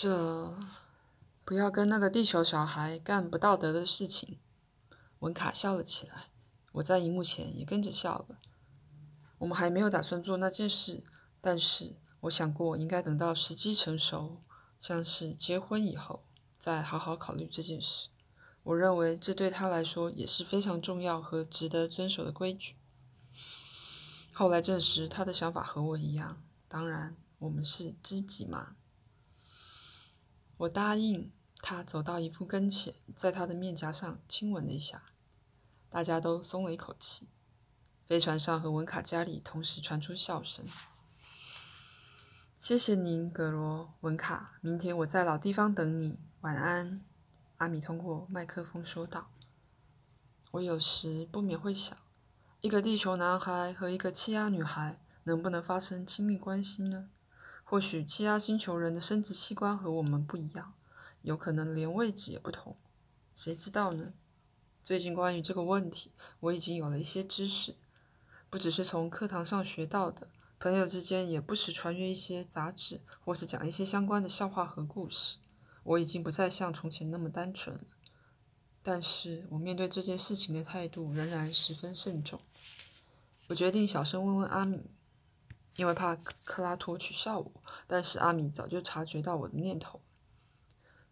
这不要跟那个地球小孩干不道德的事情。文卡笑了起来，我在荧幕前也跟着笑了。我们还没有打算做那件事，但是我想过应该等到时机成熟，像是结婚以后再好好考虑这件事。我认为这对他来说也是非常重要和值得遵守的规矩。后来证实他的想法和我一样，当然我们是知己嘛。我答应他，走到姨父跟前，在他的面颊上亲吻了一下，大家都松了一口气。飞船上和文卡家里同时传出笑声。谢谢您，格罗，文卡，明天我在老地方等你，晚安。阿米通过麦克风说道。我有时不免会想，一个地球男孩和一个气压女孩能不能发生亲密关系呢？或许气压星球人的生殖器官和我们不一样，有可能连位置也不同，谁知道呢？最近关于这个问题，我已经有了一些知识，不只是从课堂上学到的，朋友之间也不时传阅一些杂志，或是讲一些相关的笑话和故事。我已经不再像从前那么单纯了，但是我面对这件事情的态度仍然十分慎重。我决定小声问问阿米，因为怕克拉托取笑我，但是阿米早就察觉到我的念头。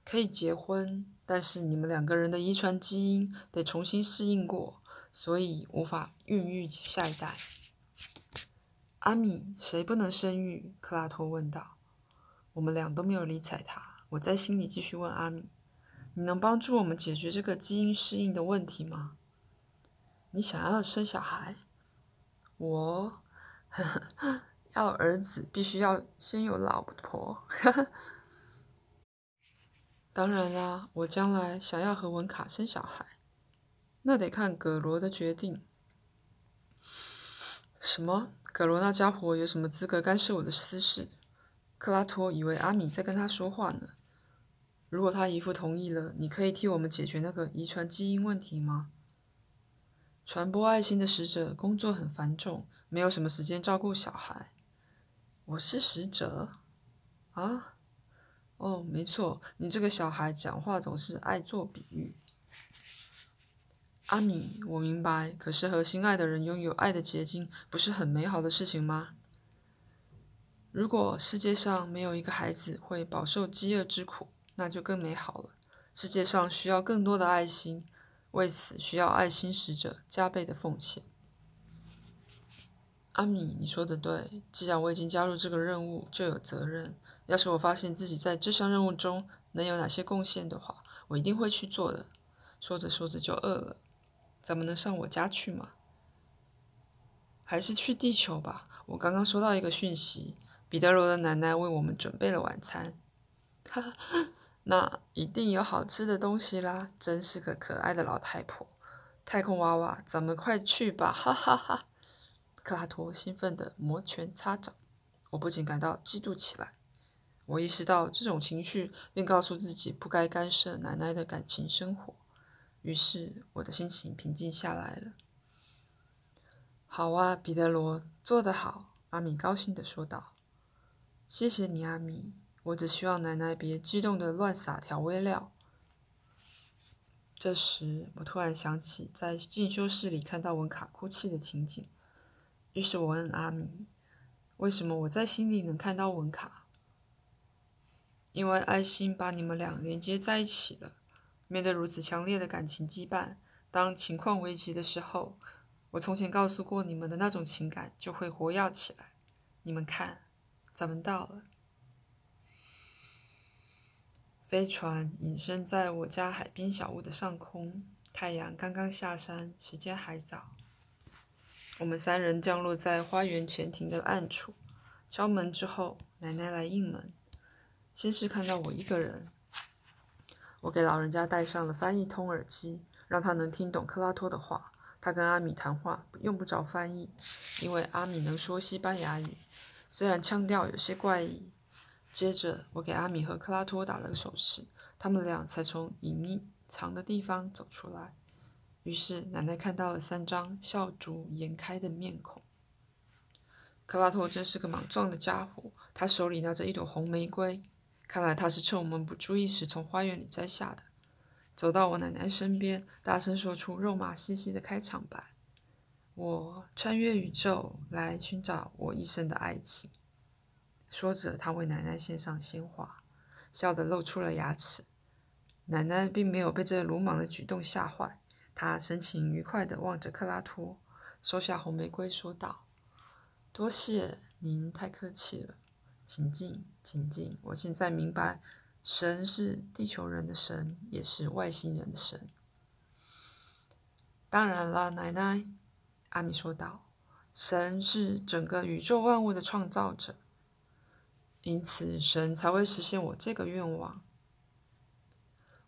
可以结婚，但是你们两个人的遗传基因得重新适应过，所以无法孕育下一代。阿米，谁不能生育？克拉托问道。我们俩都没有理睬他，我在心里继续问阿米，你能帮助我们解决这个基因适应的问题吗？你想要生小孩？我要儿子必须要先有老婆。当然啦，我将来想要和文卡生小孩，那得看葛罗的决定。什么？葛罗那家伙有什么资格干涉我的私事？克拉托以为阿米在跟他说话呢。如果他姨父同意了，你可以替我们解决那个遗传基因问题吗？传播爱心的使者工作很繁重，没有什么时间照顾小孩。我是使者？啊？哦，没错，你这个小孩讲话总是爱做比喻。阿米，我明白，可是和心爱的人拥有爱的结晶不是很美好的事情吗？如果世界上没有一个孩子会饱受饥饿之苦，那就更美好了。世界上需要更多的爱心，为此需要爱心使者加倍的奉献。阿米，你说的对，既然我已经加入这个任务，就有责任。要是我发现自己在这项任务中能有哪些贡献的话，我一定会去做的。说着说着就饿了。咱们能上我家去吗？还是去地球吧。我刚刚收到一个讯息，彼得罗的奶奶为我们准备了晚餐。哈哈，那一定有好吃的东西啦，真是个可爱的老太婆。太空娃娃，咱们快去吧，哈哈哈。克拉托兴奋地摩拳擦掌，我不禁感到嫉妒起来。我意识到这种情绪，并告诉自己不该干涉奶奶的感情生活。于是我的心情平静下来了。好啊，彼得罗，做得好，阿米高兴地说道。谢谢你，阿米，我只希望奶奶别激动地乱撒调味料。这时我突然想起在进修室里看到文卡哭泣的情景，于是我问阿米，为什么我在心里能看到文卡？因为爱心把你们俩连接在一起了。面对如此强烈的感情羁绊，当情况危急的时候，我从前告诉过你们的那种情感就会活跃起来。你们看，咱们到了。飞船隐身在我家海滨小屋的上空，太阳刚刚下山，时间还早。我们三人降落在花园前庭的暗处，敲门之后，奶奶来应门，先是看到我一个人。我给老人家戴上了翻译通耳机，让他能听懂克拉托的话。他跟阿米谈话用不着翻译，因为阿米能说西班牙语，虽然腔调有些怪异。接着我给阿米和克拉托打了个手势，他们俩才从隐秘藏的地方走出来。于是奶奶看到了三张笑逐颜开的面孔。克拉托真是个莽撞的家伙，他手里拿着一朵红玫瑰，看来他是趁我们不注意时从花园里摘下的。走到我奶奶身边，大声说出肉麻兮兮的开场白：我穿越宇宙来寻找我一生的爱情。说着，他为奶奶献上鲜花，笑得露出了牙齿。奶奶并没有被这鲁莽的举动吓坏，她神情愉快地望着克拉托，收下红玫瑰说道：多谢您，太客气了，请进，请进。我现在明白，神是地球人的神，也是外星人的神。当然了，奶奶，阿米说道，神是整个宇宙万物的创造者，因此神才会实现我这个愿望。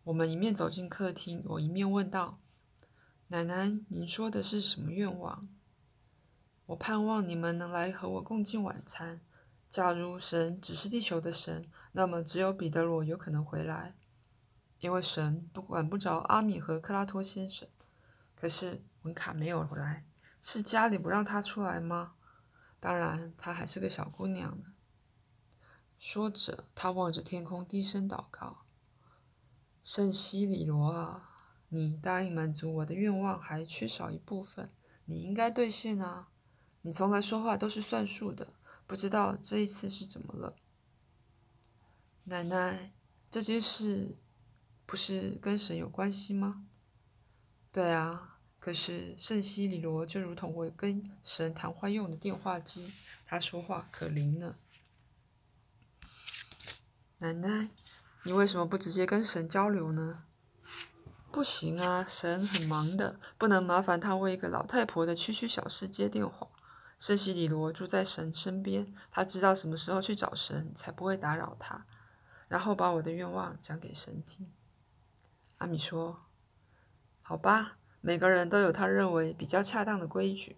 我们一面走进客厅，我一面问道：奶奶，您说的是什么愿望？我盼望你们能来和我共进晚餐。假如神只是地球的神，那么只有彼得罗有可能回来，因为神不管不着阿米和克拉托先生。可是文卡没有回来，是家里不让她出来吗？当然，她还是个小姑娘呢。说着，她望着天空低声祷告。圣西里罗啊，你答应满足我的愿望还缺少一部分，你应该兑现啊！你从来说话都是算数的，不知道这一次是怎么了。奶奶，这件事不是跟神有关系吗？对啊，可是圣西里罗就如同我跟神谈话用的电话机，他说话可灵呢。奶奶，你为什么不直接跟神交流呢？不行啊，神很忙的，不能麻烦他为一个老太婆的区区小事接电话。圣西里罗住在神身边，他知道什么时候去找神，才不会打扰他。然后把我的愿望讲给神听。阿米说：好吧，每个人都有他认为比较恰当的规矩，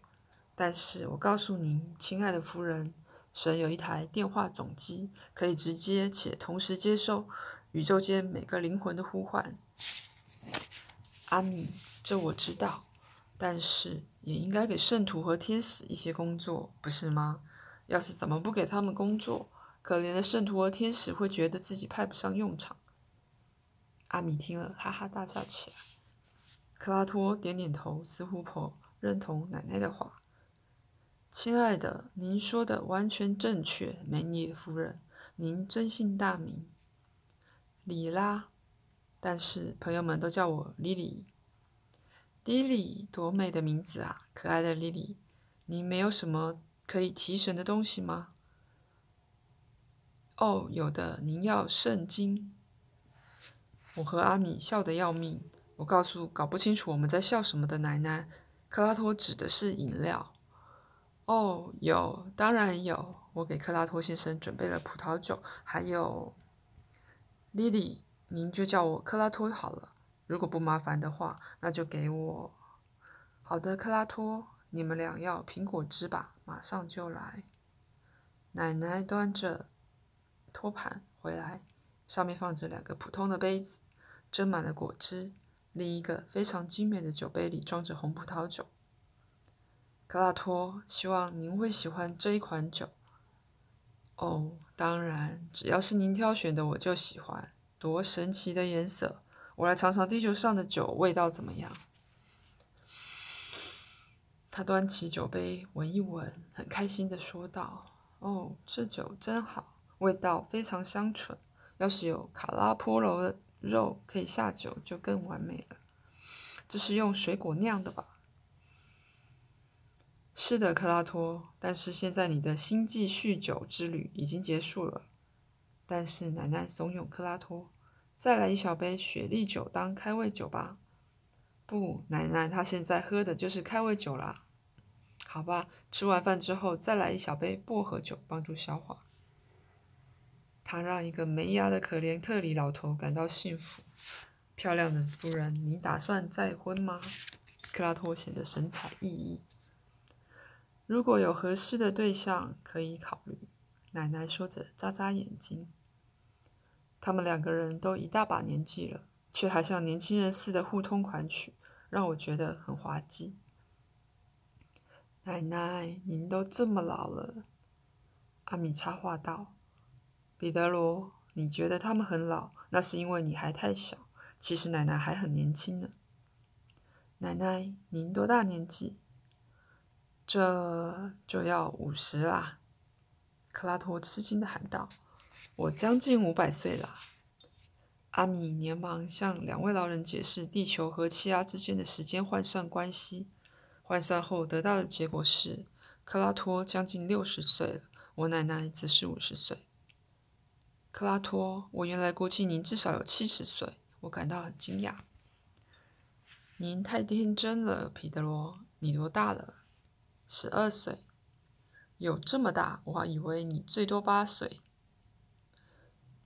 但是我告诉您，亲爱的夫人，神有一台电话总机，可以直接且同时接收宇宙间每个灵魂的呼唤。阿米，这我知道，但是也应该给圣徒和天使一些工作，不是吗？要是怎么不给他们工作，可怜的圣徒和天使会觉得自己派不上用场。阿米听了哈哈大笑起来。克拉托点点头，似乎颇认同奶奶的话。亲爱的，您说的完全正确，梅尼夫人，您真姓大名。里拉，但是朋友们都叫我莉莉。莉莉，多美的名字啊，可爱的莉莉。您没有什么可以提神的东西吗？哦，有的，您要圣经。我和阿米笑得要命，我告诉搞不清楚我们在笑什么的奶奶，克拉托指的是饮料。哦，有，当然有。我给克拉托先生准备了葡萄酒，还有……莉莉，您就叫我克拉托好了。如果不麻烦的话，那就给我……好的，克拉托，你们俩要苹果汁吧，马上就来。奶奶端着托盘回来，上面放着两个普通的杯子，斟满了果汁，另一个非常精美的酒杯里装着红葡萄酒。克拉托，希望您会喜欢这一款酒。哦，当然，只要是您挑选的我就喜欢，多神奇的颜色！我来尝尝地球上的酒味道怎么样。他端起酒杯闻一闻，很开心地说道：哦，这酒真好，味道非常香醇，要是有卡拉波罗的肉可以下酒就更完美了。这是用水果酿的吧？是的，克拉托，但是现在你的星际酗酒之旅已经结束了。但是奶奶怂恿克拉托，再来一小杯雪莉酒当开胃酒吧。不，奶奶，她现在喝的就是开胃酒啦。好吧，吃完饭之后再来一小杯薄荷酒帮助消化。她让一个没牙的可怜特里老头感到幸福。漂亮的夫人，你打算再婚吗？克拉托显得神采奕奕。如果有合适的对象，可以考虑。奶奶说着，眨眨眼睛。他们两个人都一大把年纪了，却还像年轻人似的互通款曲，让我觉得很滑稽。奶奶，您都这么老了，阿米插话道。彼得罗，你觉得他们很老，那是因为你还太小，其实奶奶还很年轻呢。奶奶，您多大年纪？这就要50啦。克拉托吃惊地喊道，我将近500岁了。阿米连忙向两位老人解释地球和气压之间的时间换算关系，换算后得到的结果是克拉托将近60岁了，我奶奶则是50岁。克拉托，我原来估计您至少有70岁，我感到很惊讶。您太天真了，彼得罗，你多大了？12岁。有这么大？我还以为你最多8岁。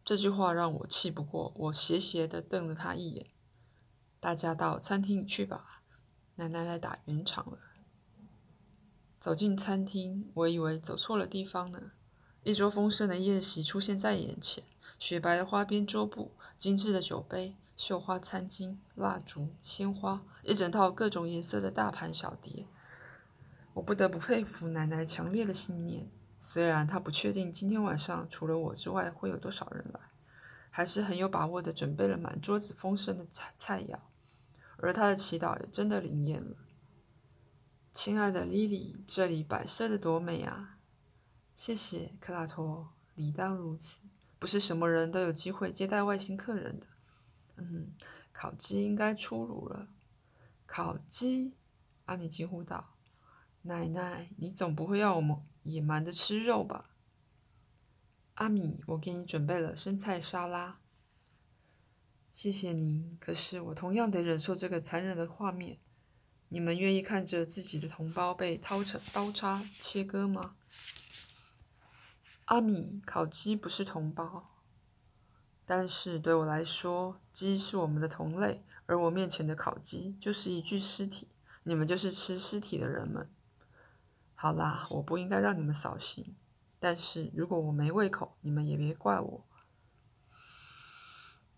这句话让我气不过，我斜斜地瞪了他一眼。大家到餐厅去吧，奶奶来打圆场了。走进餐厅，我以为走错了地方呢。一桌丰盛的宴席出现在眼前，雪白的花边桌布，精致的酒杯，绣花餐巾，蜡烛，鲜花，一整套各种颜色的大盘小碟。我不得不佩服奶奶强烈的信念，虽然她不确定今天晚上除了我之外会有多少人来，还是很有把握地准备了满桌子丰盛的菜肴，而她的祈祷也真的灵验了。亲爱的莉莉，这里摆设的多美啊！谢谢克拉托，理当如此，不是什么人都有机会接待外星客人的。烤鸡应该出炉了。烤鸡？阿米惊呼道。奶奶，你总不会要我们野蛮的吃肉吧？阿米，我给你准备了生菜沙拉。谢谢您，可是我同样得忍受这个残忍的画面。你们愿意看着自己的同胞被刀叉切割吗？阿米，烤鸡不是同胞，但是对我来说，鸡是我们的同类，而我面前的烤鸡就是一具尸体，你们就是吃尸体的人们。好啦，我不应该让你们扫兴，但是如果我没胃口，你们也别怪我。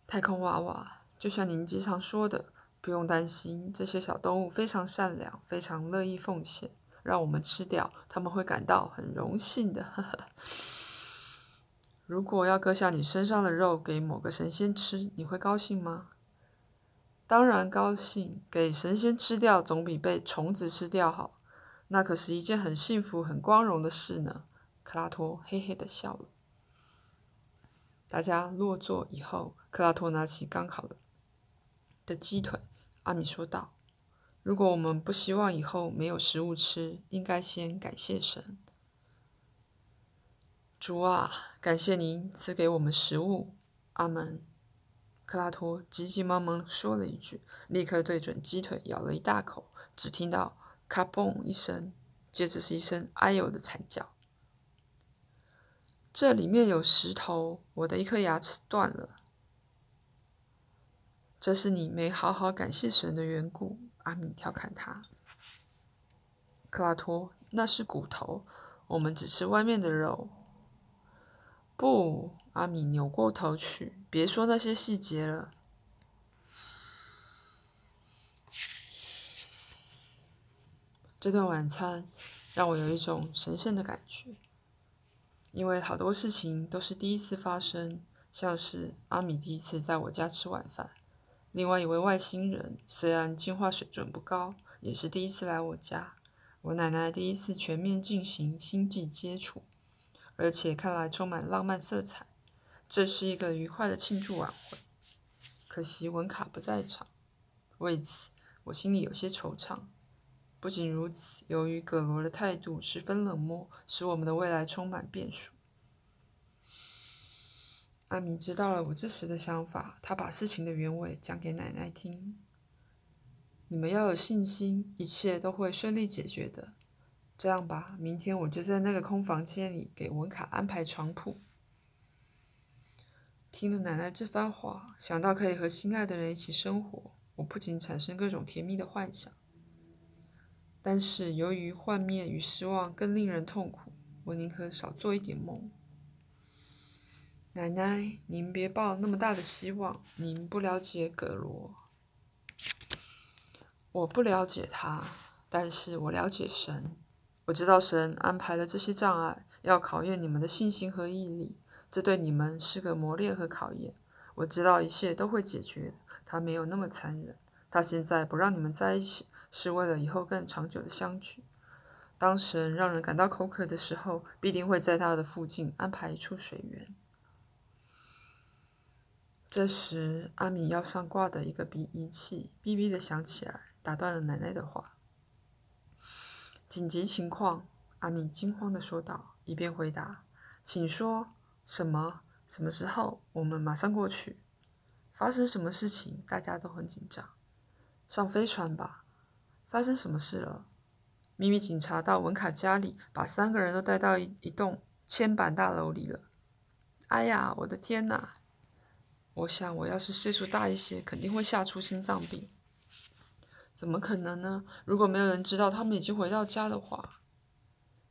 太空娃娃，就像您经常说的，不用担心，这些小动物非常善良，非常乐意奉献。让我们吃掉，他们会感到很荣幸的。如果要割下你身上的肉给某个神仙吃，你会高兴吗？当然高兴，给神仙吃掉总比被虫子吃掉好，那可是一件很幸福、很光荣的事呢。克拉托嘿嘿地笑了。大家落座以后，克拉托拿起刚烤的鸡腿，阿米说道，如果我们不希望以后没有食物吃，应该先感谢神。主啊，感谢您赐给我们食物。阿门。克拉托急急忙忙说了一句，立刻对准鸡腿咬了一大口，只听到咔嘣一声，接着是一声哎呦的惨叫。这里面有石头，我的一颗牙齿断了。这是你没好好感谢神的缘故。阿米调侃他。克拉托，那是骨头，我们只吃外面的肉。不，阿米扭过头去，别说那些细节了。这顿晚餐让我有一种神圣的感觉，因为好多事情都是第一次发生，像是阿米第一次在我家吃晚饭。另外一位外星人，虽然进化水准不高，也是第一次来我家。我奶奶第一次全面进行星际接触，而且看来充满浪漫色彩。这是一个愉快的庆祝晚会。可惜文卡不在场，为此我心里有些惆怅。不仅如此，由于葛罗的态度十分冷漠，使我们的未来充满变数。阿米知道了我这时的想法，他把事情的原委讲给奶奶听。你们要有信心，一切都会顺利解决的。这样吧，明天我就在那个空房间里给文卡安排床铺。听了奶奶这番话，想到可以和心爱的人一起生活，我不仅产生各种甜蜜的幻想，但是由于幻灭与失望更令人痛苦，我宁可少做一点梦。奶奶，您别抱那么大的希望，您不了解葛罗。我不了解他，但是我了解神。我知道神安排了这些障碍，要考验你们的信心和毅力，这对你们是个磨练和考验。我知道一切都会解决的，他没有那么残忍。他现在不让你们在一起，是为了以后更长久的相聚。当神让人感到口渴的时候，必定会在他的附近安排一处水源。这时，阿米腰上挂的一个仪器“哔哔”的响起来，打断了奶奶的话。紧急情况，阿米惊慌地说道，一边回答：“请说，什么时候？我们马上过去。”发生什么事情？大家都很紧张。上飞船吧。发生什么事了？秘密警察到文卡家里，把3个人都带到一栋铅板大楼里了。哎呀，我的天哪！我想我要是岁数大一些，肯定会吓出心脏病。怎么可能呢？如果没有人知道他们已经回到家的话。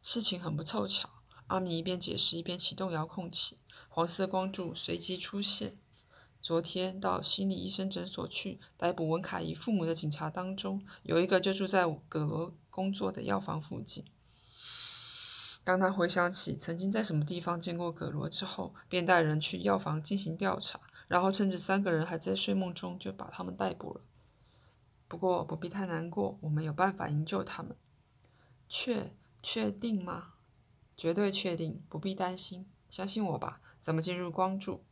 事情很不凑巧，阿米一边解释一边启动遥控器，黄色光柱随即出现。昨天到心理医生诊所去逮捕文卡姨父母的警察当中，有一个就住在葛罗工作的药房附近。当他回想起曾经在什么地方见过葛罗之后，便带人去药房进行调查，然后趁着3个人还在睡梦中就把他们逮捕了。不过不必太难过，我们有办法营救他们。确定吗？绝对确定，不必担心，相信我吧。咱们进入光柱。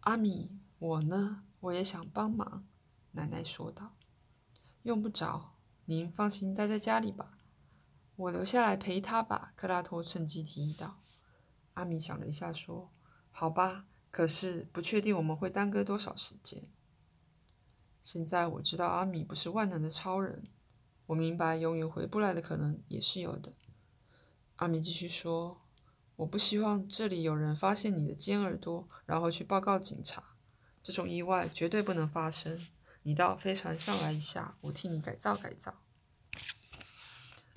阿米，我呢？我也想帮忙，奶奶说道。用不着，您放心待在家里吧。我留下来陪他吧，克拉托趁机提议道。阿米想了一下说：“好吧。”可是不确定我们会耽搁多少时间。现在我知道阿米不是万能的超人，我明白永远回不来的可能也是有的。阿米继续说：“我不希望这里有人发现你的尖耳朵，然后去报告警察。这种意外绝对不能发生。你到飞船上来一下，我替你改造。”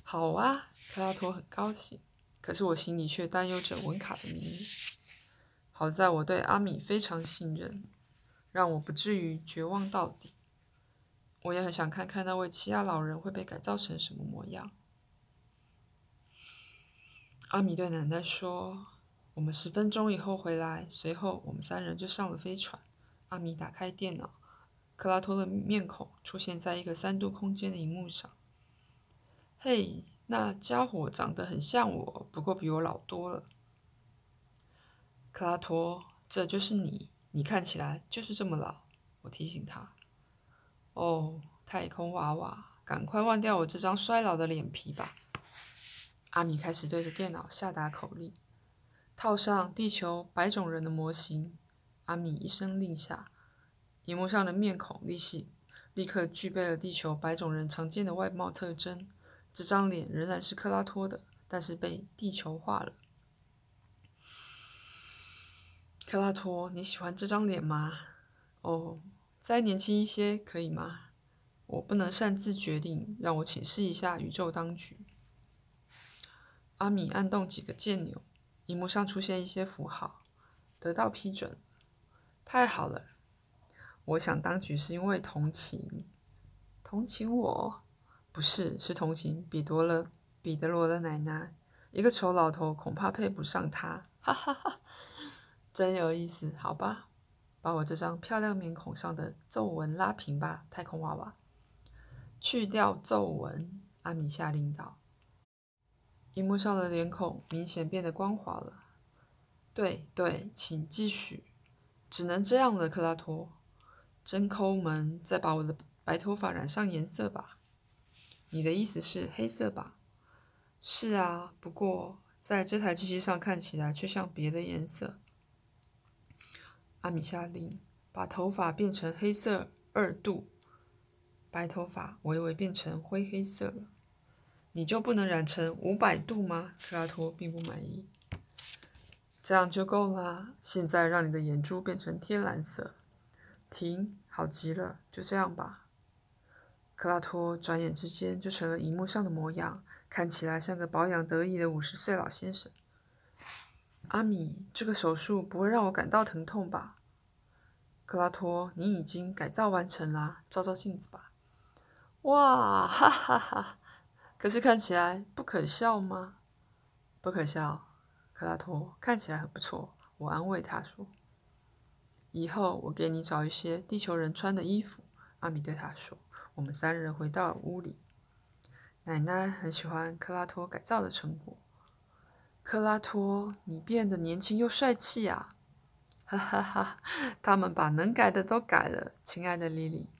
好啊，克拉托很高兴，可是我心里却担忧着文卡的名义。好在我对阿米非常信任，让我不至于绝望到底。我也很想看看那位奇亚老人会被改造成什么模样。阿米对奶奶说：“我们10分钟以后回来。”随后我们3人就上了飞船。阿米打开电脑，克拉托的面孔出现在一个3度空间的荧幕上。嘿，那家伙长得很像我，不过比我老多了。克拉托，这就是你，你看起来就是这么老。我提醒他。哦，太空娃娃，赶快忘掉我这张衰老的脸皮吧。阿米开始对着电脑下达口令，套上地球100种人的模型。阿米一声令下，荧幕上的面孔立刻具备了地球100种人常见的外貌特征。这张脸仍然是克拉托的，但是被地球化了。克拉托，你喜欢这张脸吗？哦，再年轻一些可以吗？我不能擅自决定，让我请示一下宇宙当局。阿米按动几个键钮，荧幕上出现一些符号，得到批准。太好了，我想当局是因为同情我？不是，是同情彼得罗的奶奶。一个丑老头恐怕配不上他，哈哈哈。真有意思，好吧，把我这张漂亮面孔上的皱纹拉平吧，太空娃娃。去掉皱纹，阿米下令道。荧幕上的脸孔明显变得光滑了。对，请继续。只能这样了，克拉托。真抠门，再把我的白头发染上颜色吧。你的意思是黑色吧？是啊，不过在这台机器上看起来却像别的颜色。阿米下令，把头发变成黑色2度，白头发微微变成灰黑色了。你就不能染成500度吗？克拉托并不满意。这样就够啦，现在让你的眼珠变成天蓝色。停，好极了，就这样吧。克拉托转眼之间就成了荧幕上的模样，看起来像个保养得意的50岁老先生。阿米，这个手术不会让我感到疼痛吧？克拉托，你已经改造完成啦，照镜子吧。哇，哈哈哈！可是看起来不可笑吗？不可笑，克拉托，看起来很不错，我安慰他说。以后我给你找一些地球人穿的衣服，阿米对他说。我们三人回到屋里。奶奶很喜欢克拉托改造的成果。克拉托，你变得年轻又帅气啊！哈哈哈，他们把能改的都改了，亲爱的莉莉。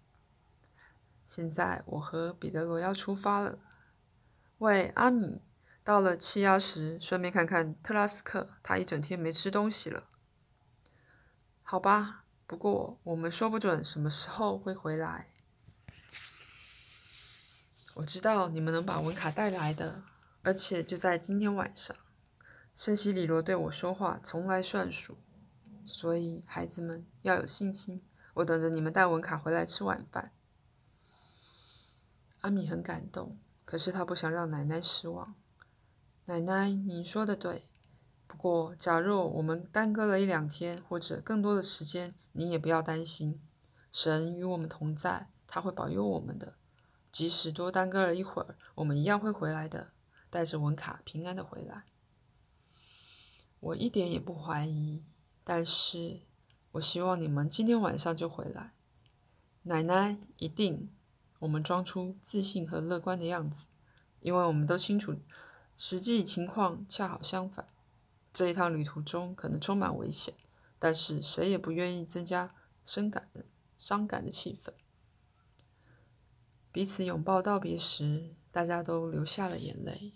现在我和彼得罗要出发了。喂，阿米，到了气压时，顺便看看特拉斯克，他一整天没吃东西了。好吧，不过我们说不准什么时候会回来。我知道你们能把文卡带来的，而且就在今天晚上。圣西里罗对我说话从来算数，所以孩子们要有信心。我等着你们带文卡回来吃晚饭。阿米很感动，可是他不想让奶奶失望。奶奶，您说的对，不过假若我们耽搁了一两天或者更多的时间，您也不要担心，神与我们同在，他会保佑我们的。即使多耽搁了一会儿，我们一样会回来的，带着文卡平安的回来。我一点也不怀疑，但是我希望你们今天晚上就回来。奶奶，一定。我们装出自信和乐观的样子，因为我们都清楚实际情况恰好相反。这一趟旅途中可能充满危险，但是谁也不愿意增加伤感的气氛。彼此拥抱道别时，大家都流下了眼泪。